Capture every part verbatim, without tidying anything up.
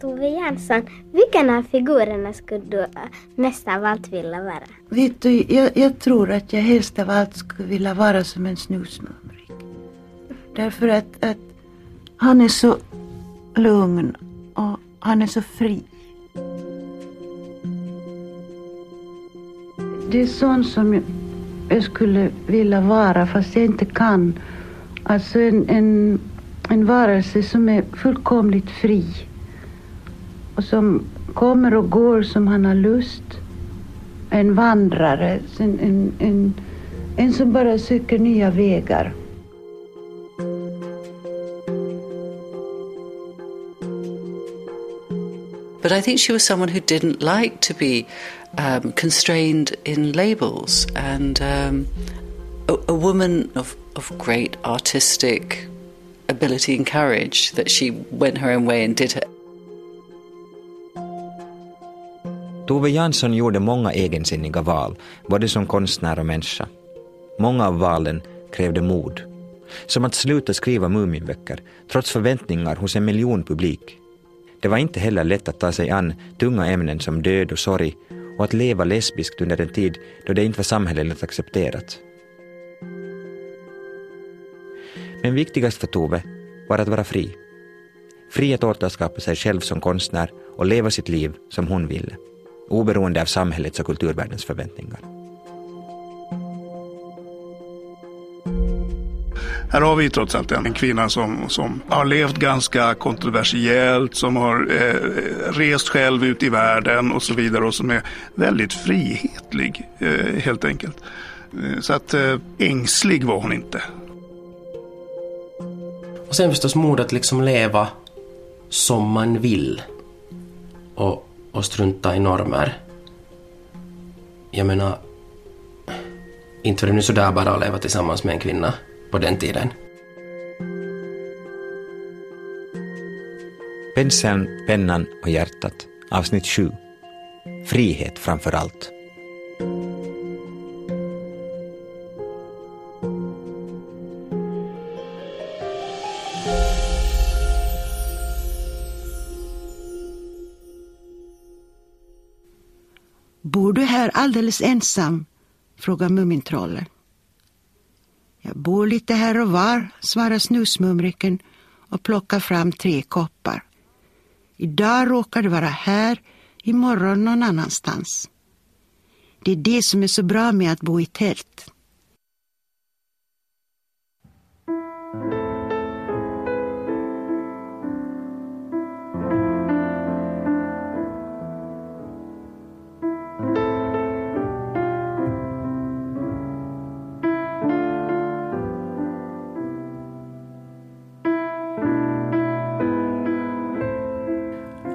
Tove Jansson, vilken av figurerna skulle du mest av allt vilja vara? Vet du, jag, jag tror att jag helst av allt skulle vilja vara som en snusmumrik. Därför att, att han är så lugn och han är så fri. Det är sånt som jag, jag skulle vilja vara fast jag inte kan. Alltså en, en, en varelse som är fullkomligt fri. Och som kommer och går som han har lust. En vandrare. En, en, en, en som bara söker nya vägar. But I think she was someone who didn't like to be um, constrained in labels. And um, a, a woman of, of great artistic ability and courage, that she went her own way and did her. Tove Jansson gjorde många egensinniga val, både som konstnär och människa. Många av valen krävde mod. Som att sluta skriva Muminböcker, trots förväntningar hos en miljon publik. Det var inte heller lätt att ta sig an tunga ämnen som död och sorg, och att leva lesbiskt under en tid då det inte var samhället accepterat. Men viktigast för Tove var att vara fri. Fri att återskapa sig själv som konstnär och leva sitt liv som hon ville, oberoende av samhällets och kulturvärldens förväntningar. Här har vi trots allt en kvinna som, som har levt ganska kontroversiellt, som har eh, rest själv ut i världen och så vidare, och som är väldigt frihetlig eh, helt enkelt. Så att eh, ängslig var hon inte. Och sen förstås mod att liksom leva som man vill och och strunta i normer. Jag menar, inte var det nu sådär bara att leva tillsammans med en kvinna på den tiden. Penseln, pennan och hjärtat, avsnitt sju. Frihet framför allt. Bor du här alldeles ensam? Frågar mumintrollen. Jag bor lite här och var, svarar snusmumriken och plockar fram tre koppar. Idag råkar det vara här, imorgon någon annanstans. Det är det som är så bra med att bo i tält.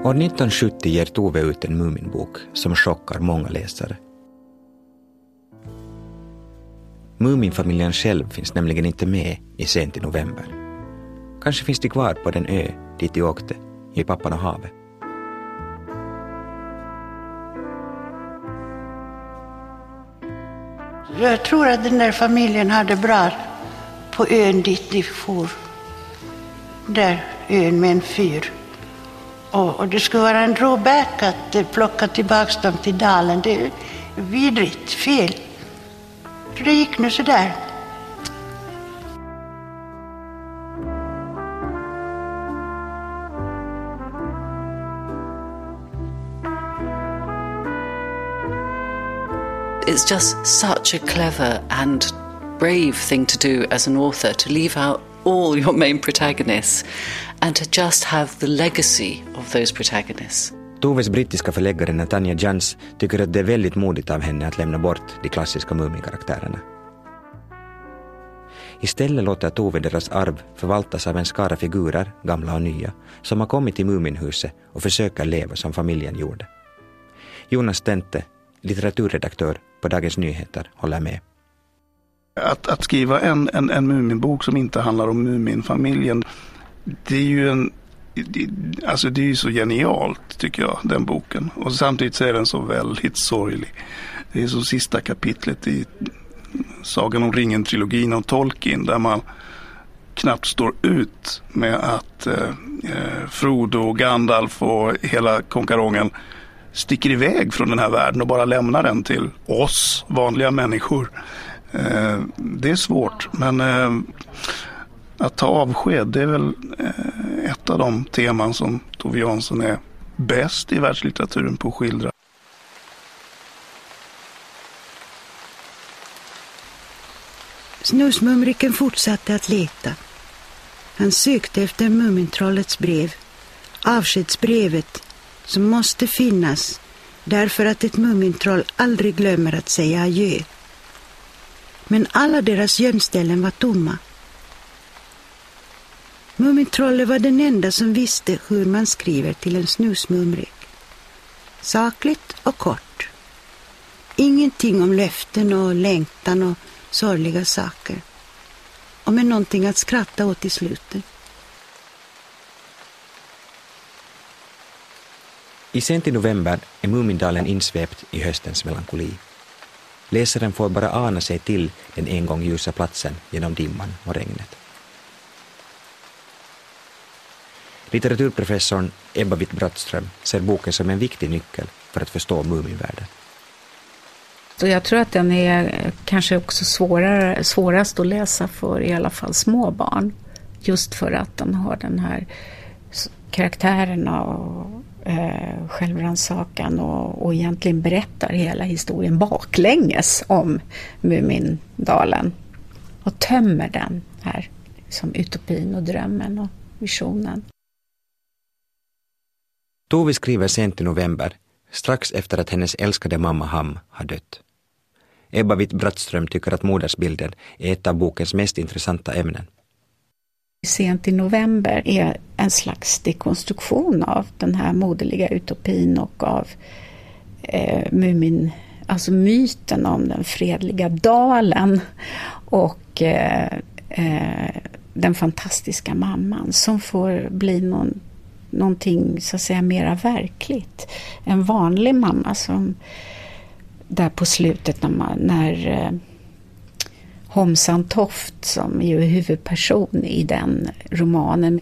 År nittonhundrasjuttio ger Tove ut en Muminbok som chockar många läsare. Muminfamiljen själv finns nämligen inte med i sent i november. Kanske finns de kvar på den ö dit de åkte, i Pappan och havet. Jag tror att den där familjen hade bra på ön dit de for. Där ön med en fyr. Och det skulle vara en råbäck att plocka tillbaka dem till dalen. Det är vidrigt, fel. Det gick nu sådär. It's just such a clever and brave thing to do as an author, to leave out all your main protagonists and to just have the legacy of those protagonists. Toves brittiska förläggare Nathania Jans tycker att det är väldigt modigt av henne att lämna bort de klassiska muminkaraktärerna. Istället låter Tove deras arv förvaltas av en skara figurer, gamla och nya, som har kommit till Muminhuset och försöker leva som familjen gjorde. Jonas Stente, litteraturredaktör på Dagens Nyheter, håller med. Att, att skriva en, en, en muminbok som inte handlar om Muminfamiljen, det är ju en, det, alltså det är ju så genialt tycker jag, den boken. Och samtidigt så är den så väldigt sorglig. Det är så sista kapitlet i Sagan om ringen-trilogin av Tolkien, där man knappt står ut med att eh, Frodo, Gandalf och hela konkarongen sticker iväg från den här världen och bara lämnar den till oss, vanliga människor. Eh, det är svårt, men eh, att ta avsked, det är väl eh, ett av de teman som Tove Jansson är bäst i världslitteraturen på att skildra. Snusmumriken fortsatte att leta. Han sökte efter mumintrollets brev, avskedsbrevet som måste finnas därför att ett mumintroll aldrig glömmer att säga adjö. Men alla deras gömställen var tomma. Mumintrollet var den enda som visste hur man skriver till en snusmumrik. Sakligt och kort. Ingenting om löften och längtan och sorgliga saker. Och med någonting att skratta åt i slutet. I sent i november är Mumindalen insvept i höstens melankoli. Läsaren får bara ana sig till den en gång ljusa platsen genom dimman och regnet. Litteraturprofessorn Ebba Witt-Brattström ser boken som en viktig nyckel för att förstå muminvärlden. Så jag tror att den är kanske också svårare, svårast att läsa för i alla fall små barn. Just för att den har den här karaktären och eh, självrannsakan och, och egentligen berättar hela historien baklänges om Mumindalen. Och tömmer den här som utopin och drömmen och visionen. Tove skriver sent i november, strax efter att hennes älskade mamma Ham har dött. Ebba Witt-Brattström tycker att modersbilden är ett av bokens mest intressanta ämnen. Sent i november är en slags dekonstruktion av den här moderliga utopin och av eh, mumin, alltså myten om den fredliga dalen och eh, eh, den fantastiska mamman som får bli någon någonting så att säga mera verkligt. En vanlig mamma som där på slutet när, man, när eh, Homsan Toft som är ju huvudperson i den romanen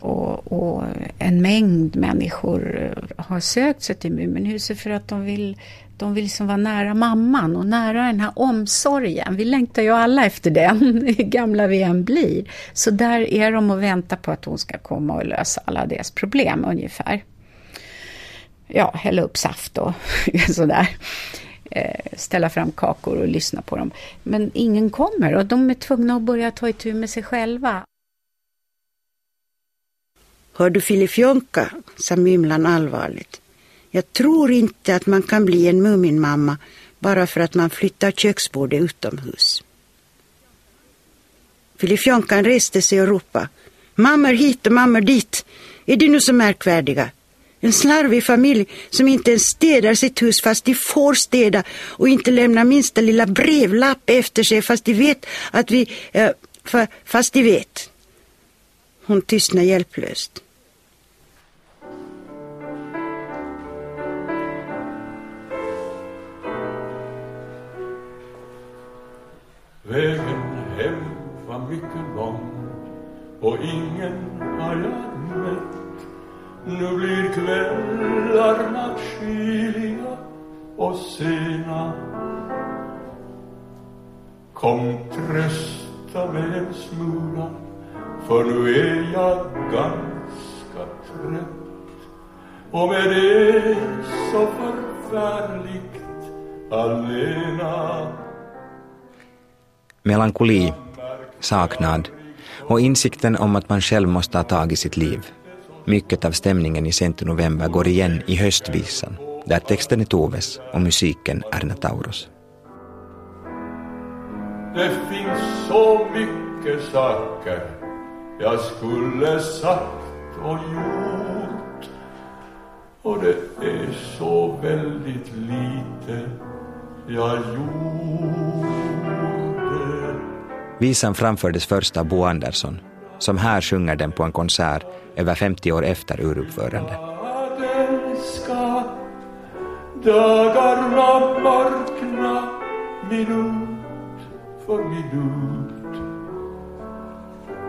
och, och en mängd människor har sökt sig till Muminhuset för att de vill de vill liksom vara nära mamman och nära den här omsorgen. Vi längtar ju alla efter den, hur gamla vi än blir. Så där är de och väntar på att hon ska komma och lösa alla deras problem ungefär. Ja, hälla upp saft och sådär. Ställa fram kakor och lyssna på dem. Men ingen kommer och de är tvungna att börja ta itu med sig själva. Hör du filifjonka, sa mymlan allvarligt. Jag tror inte att man kan bli en muminmamma bara för att man flyttar köksbordet utomhus. Filifjonkan reste sig och ropade. Mammor hit och mammor dit. Är det nu så märkvärdiga? En slarvig familj som inte ens städar sitt hus fast de får städa och inte lämnar minsta lilla brevlapp efter sig fast de vet att vi... Äh, fa, fast de vet. Hon tystnade hjälplöst. Vägen hem var mycket lång och ingen har jag mött. Nu blir kvällarna kyliga och sena. Kom trösta med en smula, för nu är jag ganska trött. Och med det så förfärligt alena. Melankoli, saknad och insikten om att man själv måste ha tag i sitt liv. Mycket av stämningen i sent november går igen i höstvisan, där texten är Toves och musiken Erna Tauros. Det finns så mycket saker jag skulle sagt och gjort. Och det är så väldigt lite jag gjort. Visan framfördes först av Bo Andersson, som här sjunger den på en konsert över femtio år efter uruppförande. Dagarna mörkna minut för minut.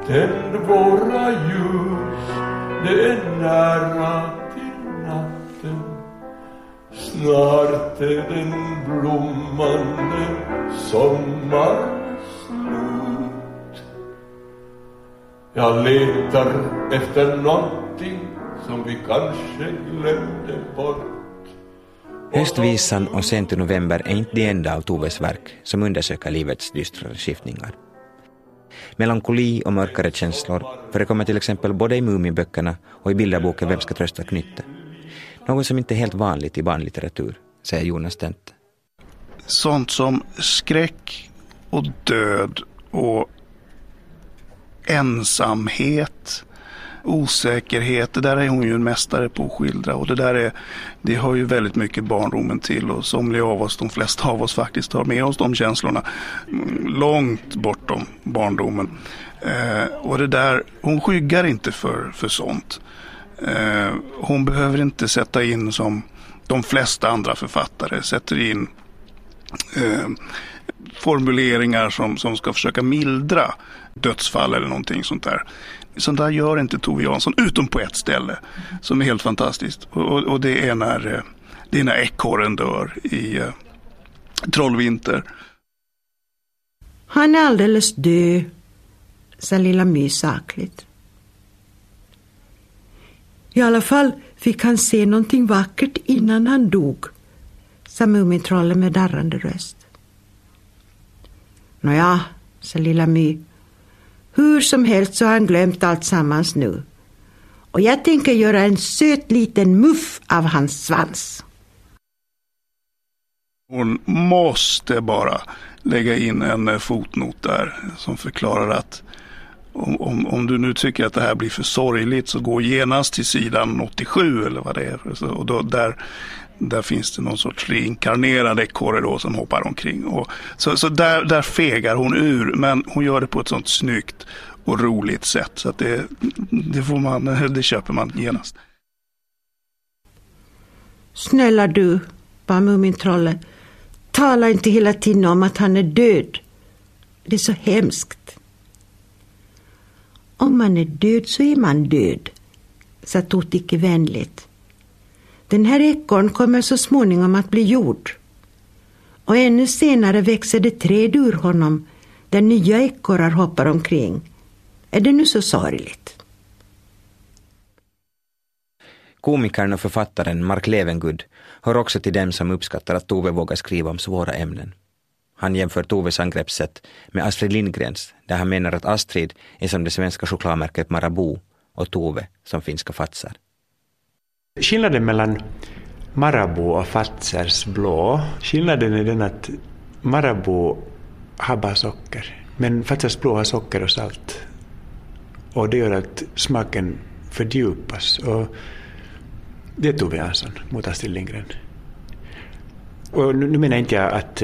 Tänd våra ljus, det är nära till natten. Snart är den blommande sommaren slut. Jag letar efter någonting som vi kanske glömde bort. Höstvisan och Sent i november är inte det enda av Toves verk som undersöker livets dystra skiftningar. Melankoli och mörkare känslor förekommer till exempel både i Muminböckerna och i bilderboken Vem ska trösta knyta. Något som inte är helt vanligt i barnlitteratur, säger Jonas Stente. Sånt som skräck och död och ensamhet, osäkerhet, det där är hon ju en mästare på att skildra, och det där är, det hör ju väldigt mycket barndomen till, och somliga av oss, de flesta av oss faktiskt har med oss de känslorna långt bortom barndomen, eh, och det där, hon skyggar inte för, för sånt. eh, hon behöver inte sätta in, som de flesta andra författare sätter in, eh, formuleringar som, som ska försöka mildra dödsfall eller någonting sånt där. Sånt där gör inte Tove Jansson, utom på ett ställe som är helt fantastiskt. Och, och, och det är när, det är när ekorren dör i uh, Trollvinter. Han är alldeles död, sa lilla My sakligt. I alla fall fick han se någonting vackert innan han dog, sa mumintrollen med darrande röst. Nåja, sa lilla My. Hur som helst så har han glömt allt sammans nu. Och jag tänker göra en söt liten muff av hans svans. Hon måste bara lägga in en fotnot där som förklarar att om, om, om du nu tycker att det här blir för sorgligt, så gå genast till sidan åttiosju eller vad det är. Så, och då, där, där finns det någon sorts reinkarnerade korridor som hoppar omkring. Och, så så där, där fegar hon ur, men hon gör det på ett sånt snyggt och roligt sätt. Så att det, det, får man, det köper man genast. Snälla du, bara mumintrollen, tala inte hela tiden om att han är död. Det är så hemskt. Om man är död så är man död, sa Tuulikki vänligt. Den här ekorn kommer så småningom att bli jord. Och ännu senare växer det träd ur honom där nya ekorrar hoppar omkring. Är det nu så sorgligt? Komikern och författaren Mark Levengood hör också till dem som uppskattar att Tove vågar skriva om svåra ämnen. Han jämför Toves angreppssätt med Astrid Lindgrens, där han menar att Astrid är som det svenska chokladmärket Marabou och Tove som finska fatsar. Skillnaden mellan Marabou och fatsers blå, skillnaden är den att Marabou har bara socker, men fatsers blå har socker och salt. Och det gör att smaken fördjupas, och det är Tove Jansson mot Astrid Lindgren. Och nu, nu menar inte jag att,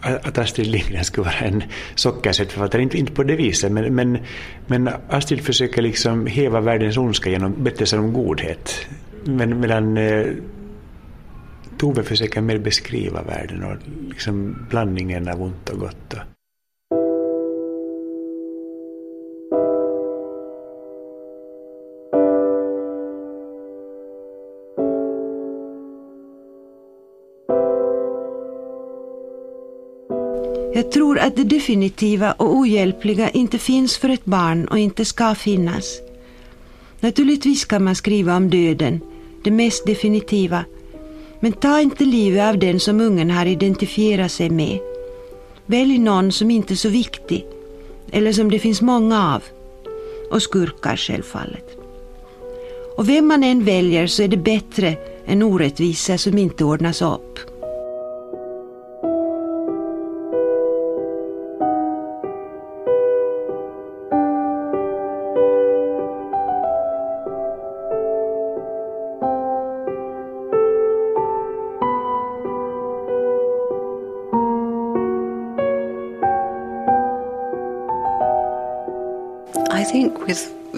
att Astrid Lindgren skulle vara en sockersöt författare, inte, inte på det viset, men, men, men Astrid försöker liksom häva världens ondska genom berättelser om godhet. Men, medan eh, Tove försöker mer beskriva världen och liksom blandningen av ont och gott. Jag tror att det definitiva och ohjälpliga inte finns för ett barn och inte ska finnas. Naturligtvis kan man skriva om döden, det mest definitiva. Men ta inte livet av den som ungen har identifierat sig med. Välj någon som inte är så viktig, eller som det finns många av. Och skurkar självfallet. Och vem man än väljer så är det bättre än orättvisa som inte ordnas upp.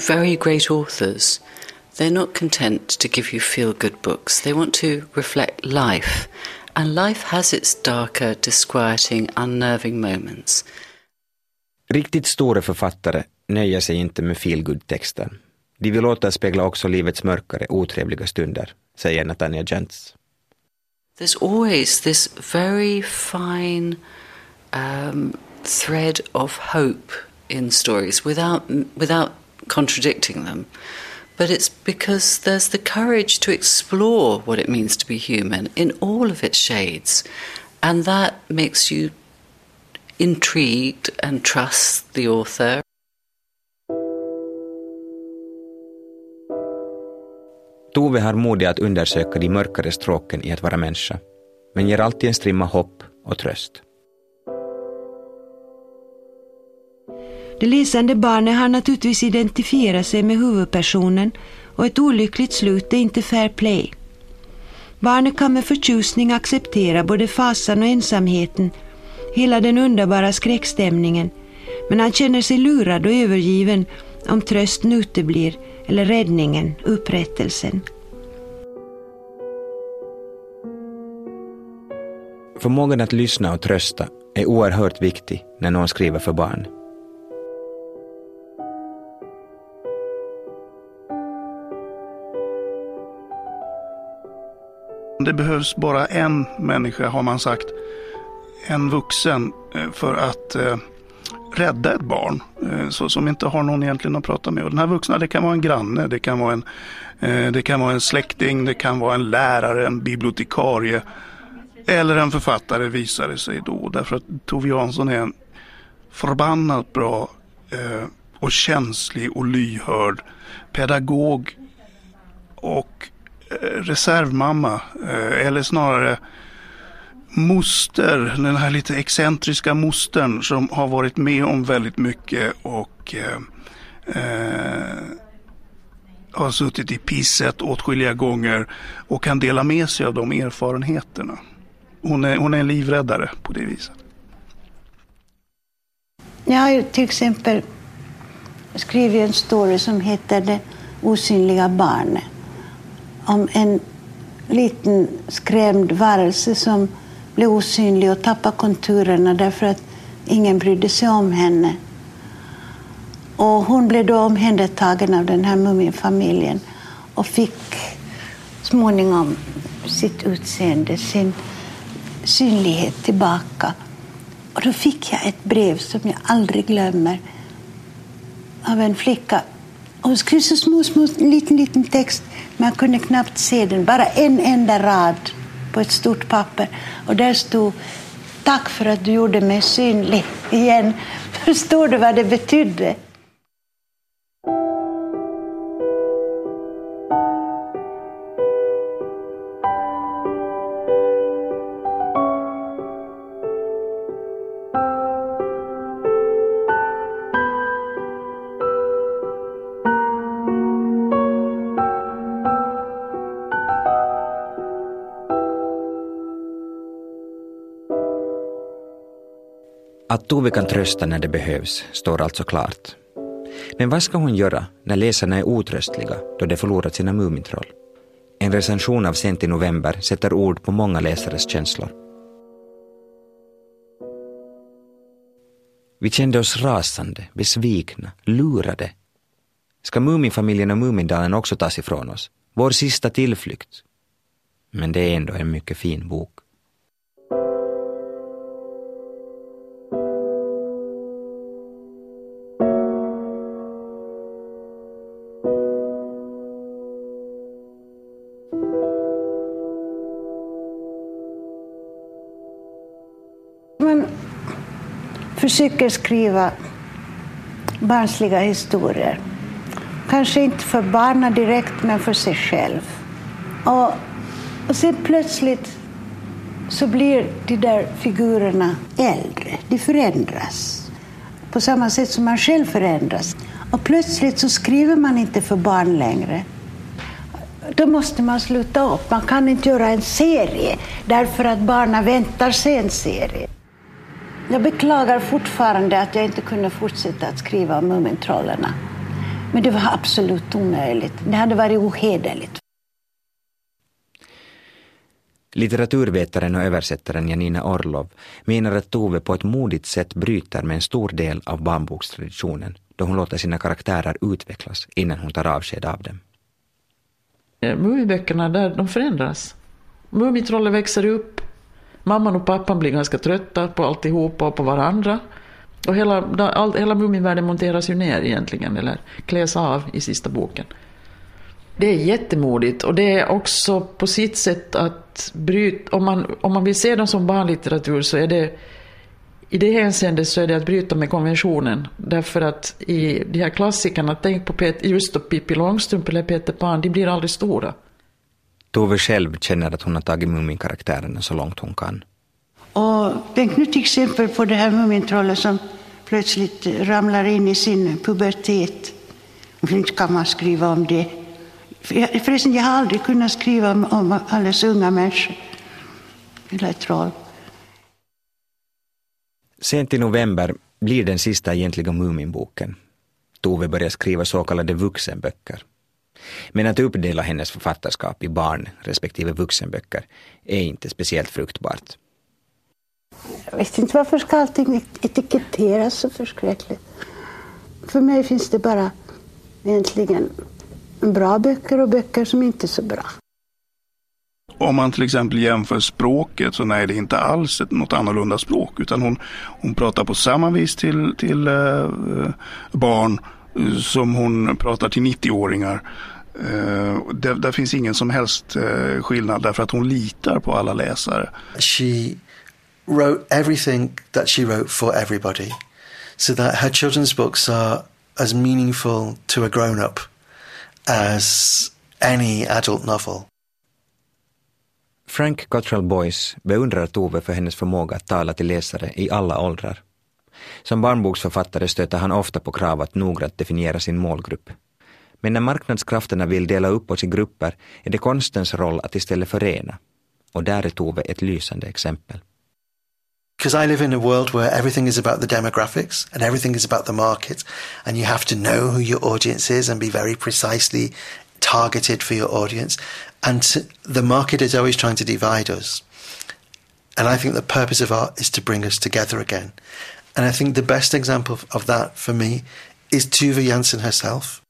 Very great authors, they're not content to give you feel-good books. They want to reflect life, and life has its darker, disquieting, unnerving moments. Riktigt stora författare nöjer sig inte med feelgood-texter. De vill återspegla också livets mörkare, otrevliga stunder, säger Nathania Jans. There's always this very fine um, thread of hope in stories without without contradicting them. But it's because there's the courage to explore what it means to be human in all of its shades. And that makes you intrigued and trust the author. Tove har modet att undersöka de mörkare stråken i att vara människa, men ger alltid en strimma hopp och tröst. Det läsande barnet har naturligtvis identifierat sig med huvudpersonen, och ett olyckligt slut är inte fair play. Barnet kan med förtjusning acceptera både fasan och ensamheten, hela den underbara skräckstämningen, men han känner sig lurad och övergiven om trösten uteblir eller räddningen, upprättelsen. Förmågan att lyssna och trösta är oerhört viktig när någon skriver för barn. Det behövs bara en människa, har man sagt, en vuxen, för att eh, rädda ett barn eh, så, som inte har någon egentligen att prata med. Och den här vuxna, det kan vara en granne, det kan vara en, eh, det kan vara en släkting, det kan vara en lärare, en bibliotekarie eller en författare, visar det sig då. Därför att Tove Jansson är en förbannat bra eh, och känslig och lyhörd pedagog och reservmamma, eller snarare moster, den här lite excentriska mostern som har varit med om väldigt mycket och eh, har suttit i pisset åtskilliga gånger och kan dela med sig av de erfarenheterna. Hon är, hon är en livräddare på det viset. Jag har ju till exempel skrivit en story som heter Det osynliga barnet, om en liten skrämd varelse som blev osynlig och tappade konturerna därför att ingen brydde sig om henne. Och hon blev då omhändertagen av den här muminfamiljen och fick småningom sitt utseende, sin synlighet tillbaka. Och då fick jag ett brev som jag aldrig glömmer av en flicka. Hon skrev så små, små, liten, liten text. Man kunde knappt se den. Bara en enda rad på ett stort papper. Och där stod: tack för att du gjorde mig synlig igen. Förstår du vad det betydde? Att Tove kan trösta när det behövs står alltså klart. Men vad ska hon göra när läsarna är otröstliga då de förlorat sina mumintroll? En recension av Sent i november sätter ord på många läsares känslor. Vi kände oss rasande, besvikna, lurade. Ska muminfamiljen och mumindalen också tas ifrån oss? Vår sista tillflykt. Men det är ändå en mycket fin bok. Försöker skriva barnsliga historier. Kanske inte för barnen direkt, men för sig själv. Och, och sen plötsligt så blir de där figurerna äldre. De förändras. På samma sätt som man själv förändras. Och plötsligt så skriver man inte för barn längre. Då måste man sluta upp. Man kan inte göra en serie därför att barnen väntar sig en serie. Jag beklagar fortfarande att jag inte kunde fortsätta att skriva om mumintrollerna. Men det var absolut omöjligt. Det hade varit ohederligt. Litteraturvetaren och översättaren Janina Orlov menar att Tove på ett modigt sätt bryter med en stor del av barnbokstraditionen då hon låter sina karaktärer utvecklas innan hon tar avsked av dem. Muminböckerna där, de förändras. Mumintrollen växer upp. Mamman och pappan blir ganska trötta på alltihopa och på varandra. Och hela, all, hela muminvärlden monteras ju ner egentligen, eller kläs av i sista boken. Det är jättemodigt, och det är också på sitt sätt att bryta, om man, om man vill se dem som barnlitteratur så är det, i det hänseendet så är det att bryta med konventionen. Därför att i de här klassikerna, tänk på Pet, just då Pippi Långstrump eller Peter Pan, de blir aldrig stora. Tove själv känner att hon har tagit muminkaraktärerna så långt hon kan. Och tänk nu till exempel på det här mumintrollen som plötsligt ramlar in i sin pubertet. Inte kan man skriva om det. Förresten, jag har aldrig kunnat skriva om, om alldeles unga människor. Eller troll. Sent i november blir den sista egentliga muminboken. Tove börjar skriva så kallade vuxenböcker. Men att uppdela hennes författarskap i barn respektive vuxenböcker är inte speciellt fruktbart. Jag vet inte varför ska allting etiketteras så förskräckligt. För mig finns det bara egentligen bra böcker och böcker som inte är så bra. Om man till exempel jämför språket så nej, det är inte alls något annorlunda språk, utan hon, hon pratar på samma vis till, till eh, barn som hon pratar till nittioåringar. Eh, där, där finns ingen som helst eh, skillnad, därför att hon litar på alla läsare. She wrote everything that she wrote for everybody, so that her children's books are as meaningful to a grown-up as any adult novel. Frank Cottrell Boyce beundrar Tove för hennes förmåga att tala till läsare i alla åldrar. Som barnboksförfattare stöter han ofta på krav att noggrant definiera sin målgrupp. Men när marknadskrafterna vill dela upp oss i grupper är det konstens roll att istället förena. Och där är Tove ett lysande exempel. Because I live in a world where everything is about the demographics and everything is about the market, and you have to know who your audience is and be very precisely targeted for your audience, and the market is always trying to divide us. And I think the purpose of art is to bring us together again. And I think the best example of that for me is Tove Jansson herself.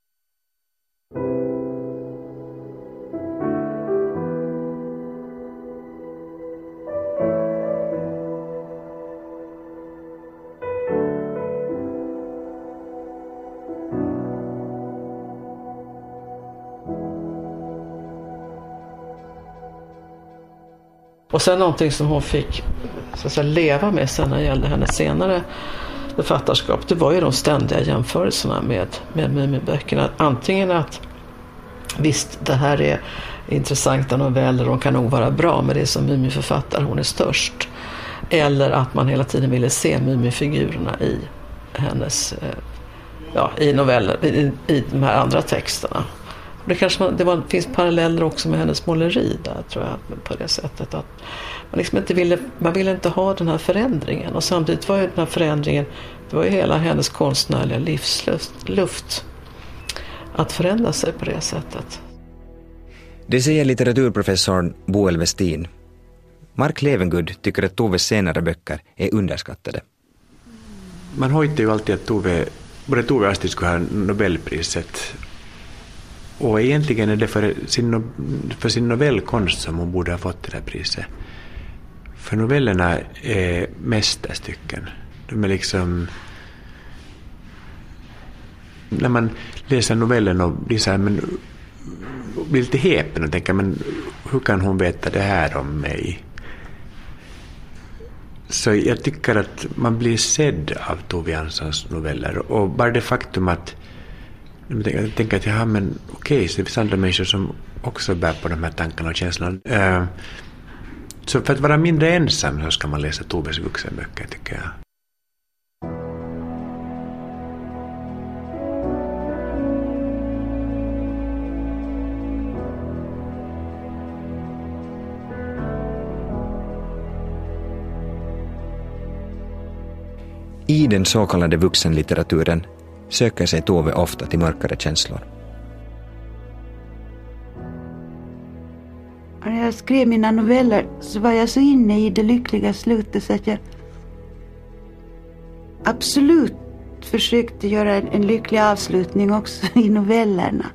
Och sen någonting som hon fick så att säga leva med sen när det gällde hennes senare författarskap, det var ju de ständiga jämförelserna med, med muminböckerna. Antingen att visst, det här är intressanta noveller, de kan nog vara bra, men det är som muminförfattare hon är störst. Eller att man hela tiden ville se muminfigurerna i hennes, ja, i noveller, i, i de här andra texterna. Det kanske man, det var, finns paralleller också med hennes måleri där, tror jag, på det sättet att man liksom inte ville, man ville inte ha den här förändringen, och samtidigt var ju den här förändringen, det var ju hela hennes konstnärliga livsluft att förändra sig på det sättet. Det säger litteraturprofessorn Boel Westin. Mark Levengood tycker att Toves senare böcker är underskattade. Man hojtar ju alltid att Tove, både Tove Astrid skulle ha Nobelpriset. Och egentligen är det för sin, för sin novellkonst som hon borde ha fått det där priset. För novellerna är mästerstycken. De är liksom... När man läser novellen och blir, så här, men, blir lite häpen och tänker, men hur kan hon veta det här om mig? Så jag tycker att man blir sedd av Tove Janssons noveller. Och bara det faktum att jag tänker att ja, men okej, så det finns andra människor som också bär på de här tankarna och känslorna. Så för att vara mindre ensam så ska man läsa Toves vuxenböcker, tycker jag. I den så kallade vuxenlitteraturen söker sig Tove ofta till mörkare känslor. När jag skrev mina noveller så var jag så inne i det lyckliga slutet så att jag absolut försökte göra en, en lycklig avslutning också i novellerna.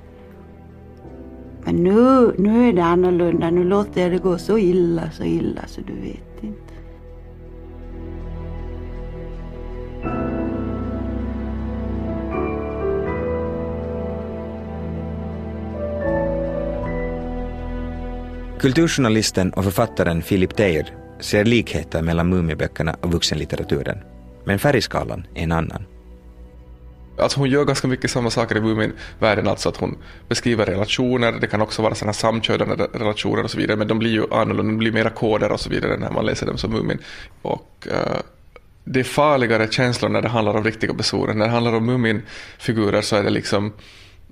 Men nu, nu är det annorlunda. Nu låter jag det gå så illa, så illa, så du vet inte. Kulturjournalisten och författaren Philip Tayer ser likheter mellan mumieböckerna och vuxenlitteraturen. Men färgskalan är en annan. Alltså hon gör ganska mycket samma saker i muminvärlden, alltså att hon beskriver relationer, det kan också vara sådana samkörda relationer och så vidare, men de blir ju annorlunda, de blir mera koder och så vidare när man läser dem som mumin. Och uh, det är farligare känslor när det handlar om riktiga personer. När det handlar om muminfigurer så är det liksom,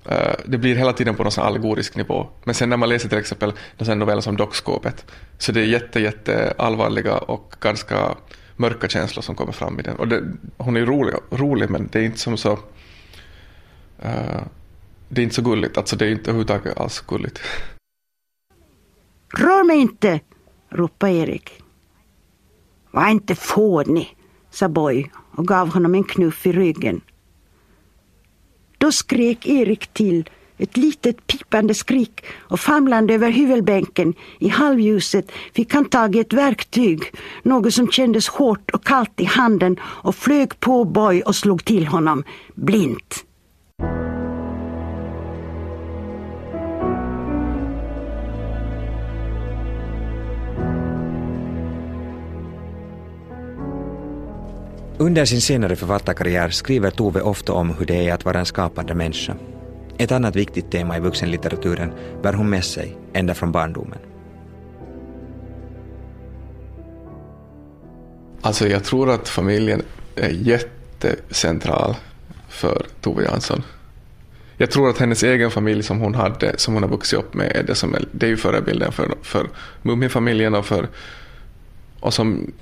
uh, det blir hela tiden på någon sån allegorisk nivå. Men sen när man läser till exempel en novell som Dockskåpet, så det är jätte, jätte allvarliga och ganska mörka känslor som kommer fram i den. Och det, hon är rolig, rolig, men det är inte som så uh, det är inte så gulligt. Alltså det är inte överhuvudtaget alls gulligt. Rör mig inte, ropade Erik. Var inte fånig, sa Boy och gav honom en knuff i ryggen. Då skrek Erik till ett litet pipande skrik och famlande över hyvelbänken i halvljuset fick han tag i ett verktyg, något som kändes hårt och kallt i handen, och flög på Boy och slog till honom blint. Under sin senare författarkarriär skriver Tove ofta om hur det är att vara en skapande människa. Ett annat viktigt tema i vuxenlitteraturen bär hon med sig ända från barndomen. Alltså jag tror att familjen är jättecentral för Tove Jansson. Jag tror att hennes egen familj som hon hade, som hon har vuxit upp med, är det som är, det är ju förebilden för, för muminfamiljen och för, och som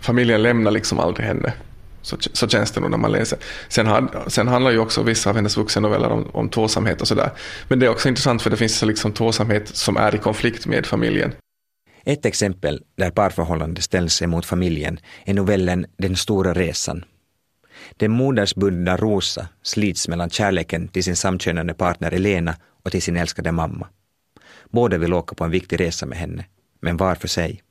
familjen lämnar liksom aldrig henne. Så, så känns det nog när man läser. Sen, had, sen handlar ju också vissa av hennes vuxennoveller om, om tvåsamhet och sådär. Men det är också intressant för det finns liksom tvåsamhet som är i konflikt med familjen. Ett exempel där parförhållande ställs emot familjen är novellen Den stora resan. Den modersbundna Rosa slits mellan kärleken till sin samkönade partner Elena och till sin älskade mamma. Båda vill åka på en viktig resa med henne, men var för sig.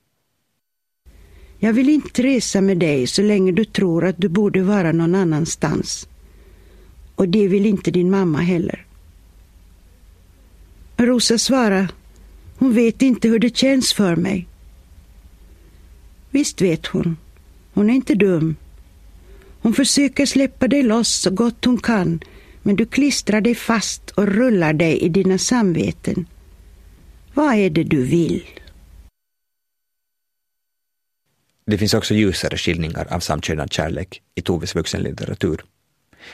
Jag vill inte resa med dig så länge du tror att du borde vara någon annanstans. Och det vill inte din mamma heller. Rosa svarar, hon vet inte hur det känns för mig. Visst vet hon, hon är inte dum. Hon försöker släppa dig loss så gott hon kan, men du klistrar dig fast och rullar dig i dina samveten. Vad är det du vill? Det finns också ljusare skildringar av samkönad kärlek i Toves vuxenlitteratur.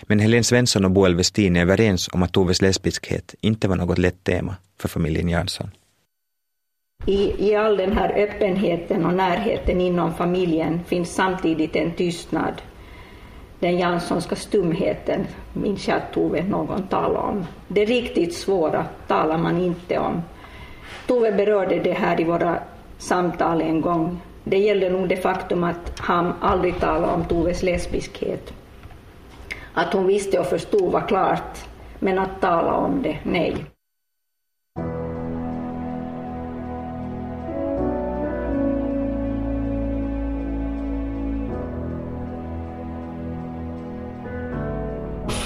Men Helene Svensson och Boel Westin är överens om att Toves lesbiskhet inte var något lätt tema för familjen Jansson. I, I all den här öppenheten och närheten inom familjen finns samtidigt en tystnad. Den Janssonska stumheten minns jag att Tove någon talar om. Det riktigt svåra talar man inte om. Tove berörde det här i våra samtal en gång. Det gällde nog det faktum att han aldrig talade om Toves lesbiskhet. Att hon visste och förstod var klart, men att tala om det, nej.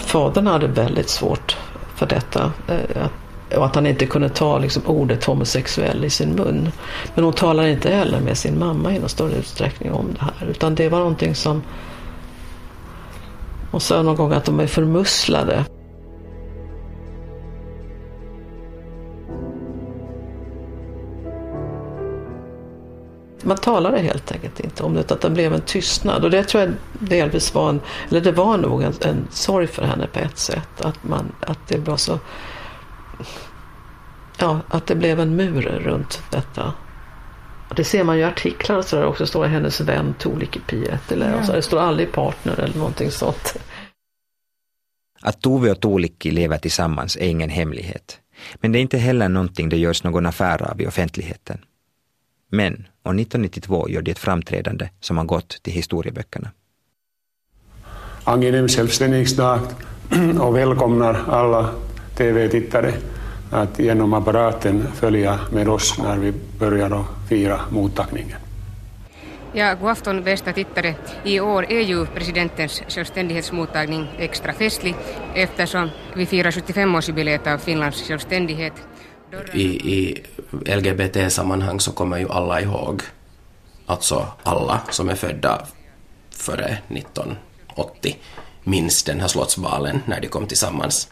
Fadern hade väldigt svårt för detta. Och att han inte kunde ta liksom ordet homosexuell i sin mun. Men hon talade inte heller med sin mamma i någon större utsträckning om det här. Utan det var någonting som... Hon sa någon gång att de är förmusslade. Man talade helt enkelt inte om det, att det blev en tystnad. Och det tror jag delvis var en... Eller det var nog en, en sorg för henne på ett sätt. Att, man, att det var så... Ja, att det blev en mur runt detta. Det ser man ju i artiklar och så där också. Står hennes vän Tuulikki Pietilä. Ja. Det står aldrig partner eller någonting sånt. Att Tove och Tuulikki lever tillsammans är ingen hemlighet. Men det är inte heller någonting det görs någon affär av i offentligheten. Men år nittonhundranittiotvå gör det ett framträdande som har gått till historieböckerna. angenäm självständighetsdag och välkomnar alla tv-tittare att genom apparaten följa med oss när vi börjar fira mottagningen. Ja, god afton bästa tittare. I år är ju presidentens självständighetsmottagning extra festlig eftersom vi firar sjuttiofemårsjubileet av Finlands självständighet. I, i L G B T-sammanhang så kommer ju alla ihåg, alltså alla som är födda före nitton åttio, minns den här slottsbalen när de kom tillsammans.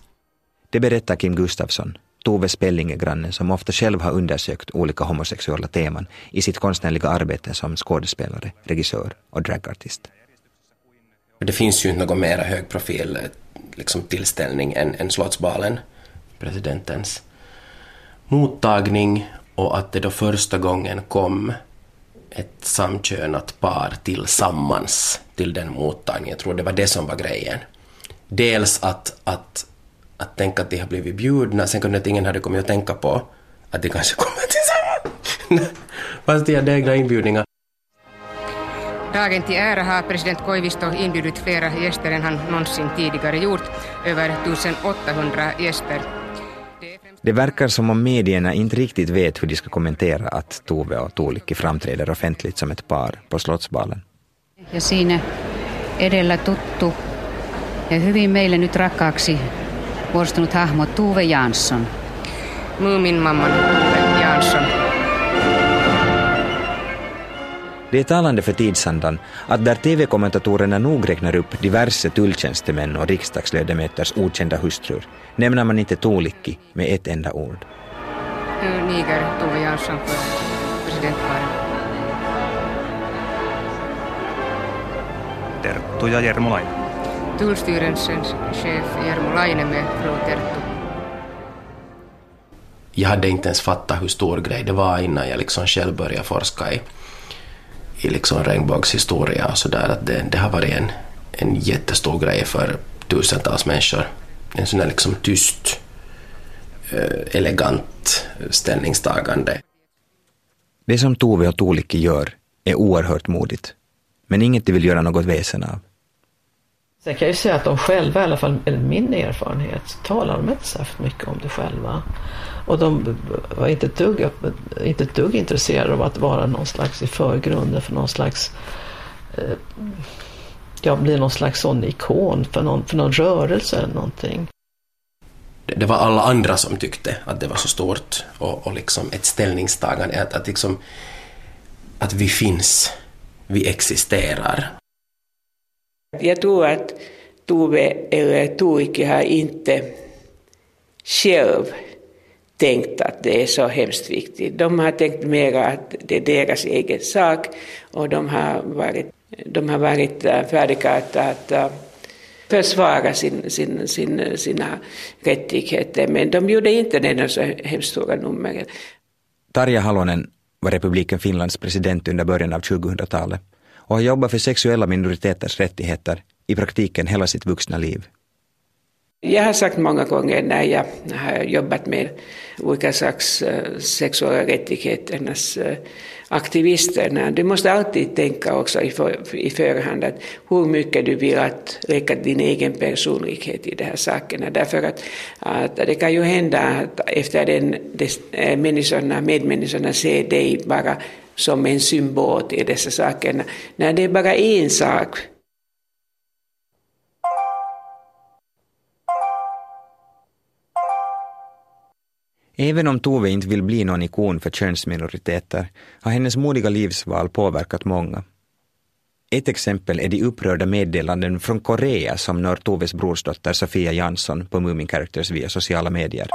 Det berättar Kim Gustafsson, Toves Pellingegrannen, som ofta själv har undersökt olika homosexuella teman i sitt konstnärliga arbete som skådespelare, regissör och dragartist. Det finns ju inte någon mer högprofil liksom, tillställning än, än slottsbalen, presidentens mottagning, och att det då första gången kom ett samkönat par tillsammans till den mottagningen. Jag tror det var det som var grejen. Dels att, att, att tänka att de har blivit bjudna, sen kunde ingen hade kommit att tänka på att de kanske kommer tillsammans. Fast de hade egna inbjudningar. Dagen till ära har president Koivisto inbjudit flera gäster än han någonsin tidigare gjort, över tusen åttahundra gäster. Det verkar som om medierna inte riktigt vet hur de ska kommentera att Tove och Tuulikki framträder offentligt som ett par på slottsbalen. Ja siinä edellä tuttu ja hyvin meille nyt rakkaaksi muodostunut hahmo Tove Jansson. Mumin mamman Tove Jansson. Det är talande för tidsandan att där tv-kommentatorerna nog räknar upp diverse tulltjänstemän och riksdagsledamöters okända hustrur, nämner man inte Tuulikki med ett enda ord. Hur niger Tove Jansson för presidentparen? Tertu Järmolainen. Tullstyrelsens chef Järmolainen med fru Tertu. Jag hade inte ens fattat hur stor grej det var innan jag liksom själv började forska i i liksom regnbågshistoria och sådär, att det, det har varit en, en jättestor grej för tusentals människor. En sån här liksom tyst, elegant ställningstagande. Det som Tove och Tuulikki gör är oerhört modigt, men inget de vill göra något väsen av. Sen kan jag ju säga att de själva, i alla fall min erfarenhet, talar de inte särskilt mycket om det själva. Och de var inte ett dugg, inte ett dugg intresserade av att vara någon slags i förgrunden för någon slags, eh, ja, bli någon slags sån ikon för någon, för någon rörelse eller någonting. Det, det var alla andra som tyckte att det var så stort och, och liksom ett ställningstagande, att, att, liksom, att vi finns, vi existerar. Jag tror att Tove eller Tuulikki har inte själv tänkt att det är så hemskt viktigt. De har tänkt mer att det är deras egen sak, och de har varit, de har varit färdiga att, att försvara sin, sin, sin, sina rättigheter, men de gjorde inte den så hemskt stora nummer. Tarja Halonen var Republiken Finlands president under början av tjugohundratalet och har jobbat för sexuella minoriteters rättigheter i praktiken hela sitt vuxna liv. Jag har sagt många gånger när jag har jobbat med olika slags sexuella rättigheternas aktivisterna, du måste alltid tänka också i, för, i förhand att hur mycket du vill att räcka din egen personlighet i de här sakerna. Därför att, att det kan ju hända att efter den des, människorna, medmänniskorna ser dig bara som en symbol i dessa sakerna. Nej, det är bara en sak. Även om Tove inte vill bli någon ikon för könsminoriteter har hennes modiga livsval påverkat många. Ett exempel är de upprörda meddelanden från Korea som når Toves brorsdotter Sofia Jansson på Moomin Characters via sociala medier.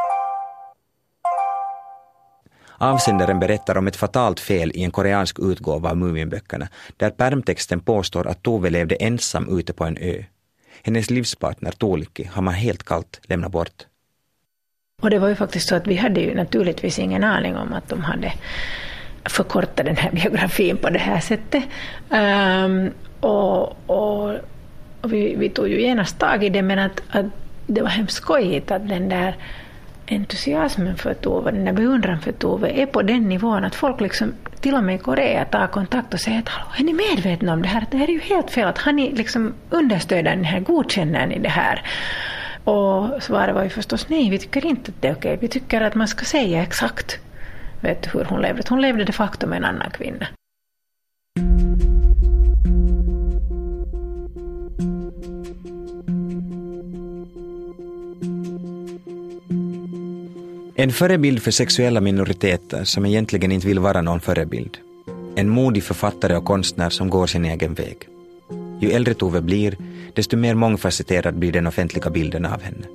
Avsändaren berättar om ett fatalt fel i en koreansk utgåva av Muminböckerna där pärmtexten påstår att Tove levde ensam ute på en ö. Hennes livspartner Tuulikki har man helt kallt lämnat bort. Och det var ju faktiskt så att vi hade ju naturligtvis ingen aning om att de hade förkortat den här biografin på det här sättet. Um, och och vi, vi tog ju genast tag i det, men att, att det var hemskt skojigt att den där entusiasmen för Tove, den här beundran för Tove är på den nivån att folk liksom, till och med i Korea, tar kontakt och säger att hallå, är ni medvetna om det här? Det här är ju helt fel, att han liksom understöder den här, godkänner ni det här? Och svaret var ju förstås nej, vi tycker inte att det är okej. Vi tycker att man ska säga exakt vet hur hon levde. Hon levde de facto med en annan kvinna. En förebild för sexuella minoriteter som egentligen inte vill vara någon förebild. En modig författare och konstnär som går sin egen väg. Ju äldre Tove blir, desto mer mångfacetterad blir den offentliga bilden av henne.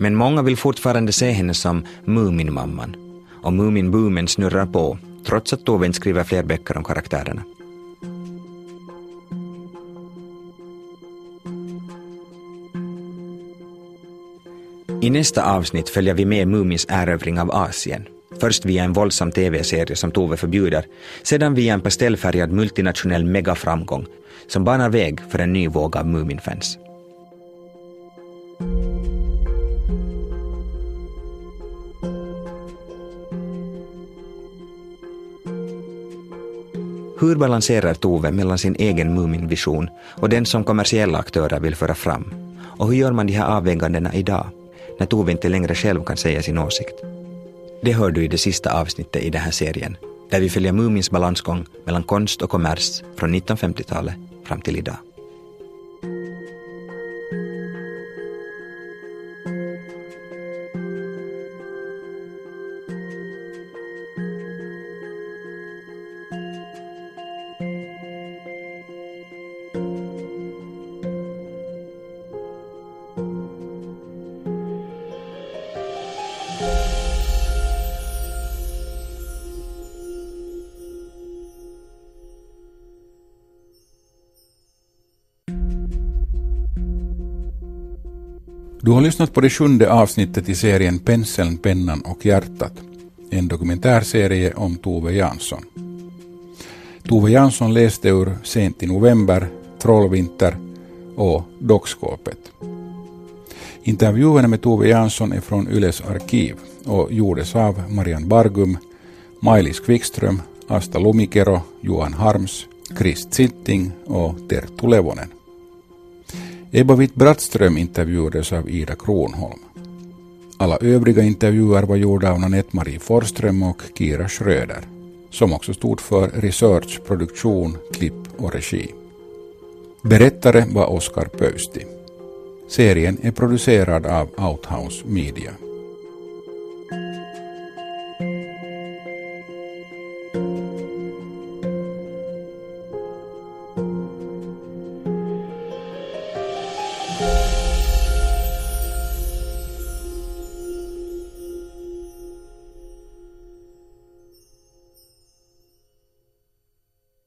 Men många vill fortfarande se henne som Muminmamman, och Muminboomen snurrar på, trots att Tove inte skriver fler böcker om karaktärerna. I nästa avsnitt följer vi med Mumins erövring av Asien. Först via en våldsam tv-serie som Tove förbjuder, sedan via en pastellfärgad multinationell megaframgång som banar väg för en ny våg av Muminfans. Hur balanserar Tove mellan sin egen Muminvision och den som kommersiella aktörer vill föra fram? Och hur gör man de här avvägandena idag, när Tove inte längre själv kan säga sin åsikt? Det hör du i det sista avsnittet i den här serien, där vi följer Mumins balansgång mellan konst och kommers från nittonhundrafemtiotalet fram till idag. Du har lyssnat på det sjunde avsnittet i serien Penseln, pennan och hjärtat, en dokumentärserie om Tove Jansson. Tove Jansson läste ur Sent i november, Trollvinter och Dockskåpet. Intervjuerna med Tove Jansson är från Yles arkiv och gjordes av Marianne Bargum, Maj-Lis Kvickström, Asta Lumikero, Johan Harms, Chris Zitting och Tertu Levonen. Ebba Witt-Brattström intervjuades av Ida Kronholm. Alla övriga intervjuer var gjorda av Nanette-Marie Forström och Kira Schröder, som också stod för research, produktion, klipp och regi. Berättare var Oskar Pöysti. Serien är producerad av Outhouse Media.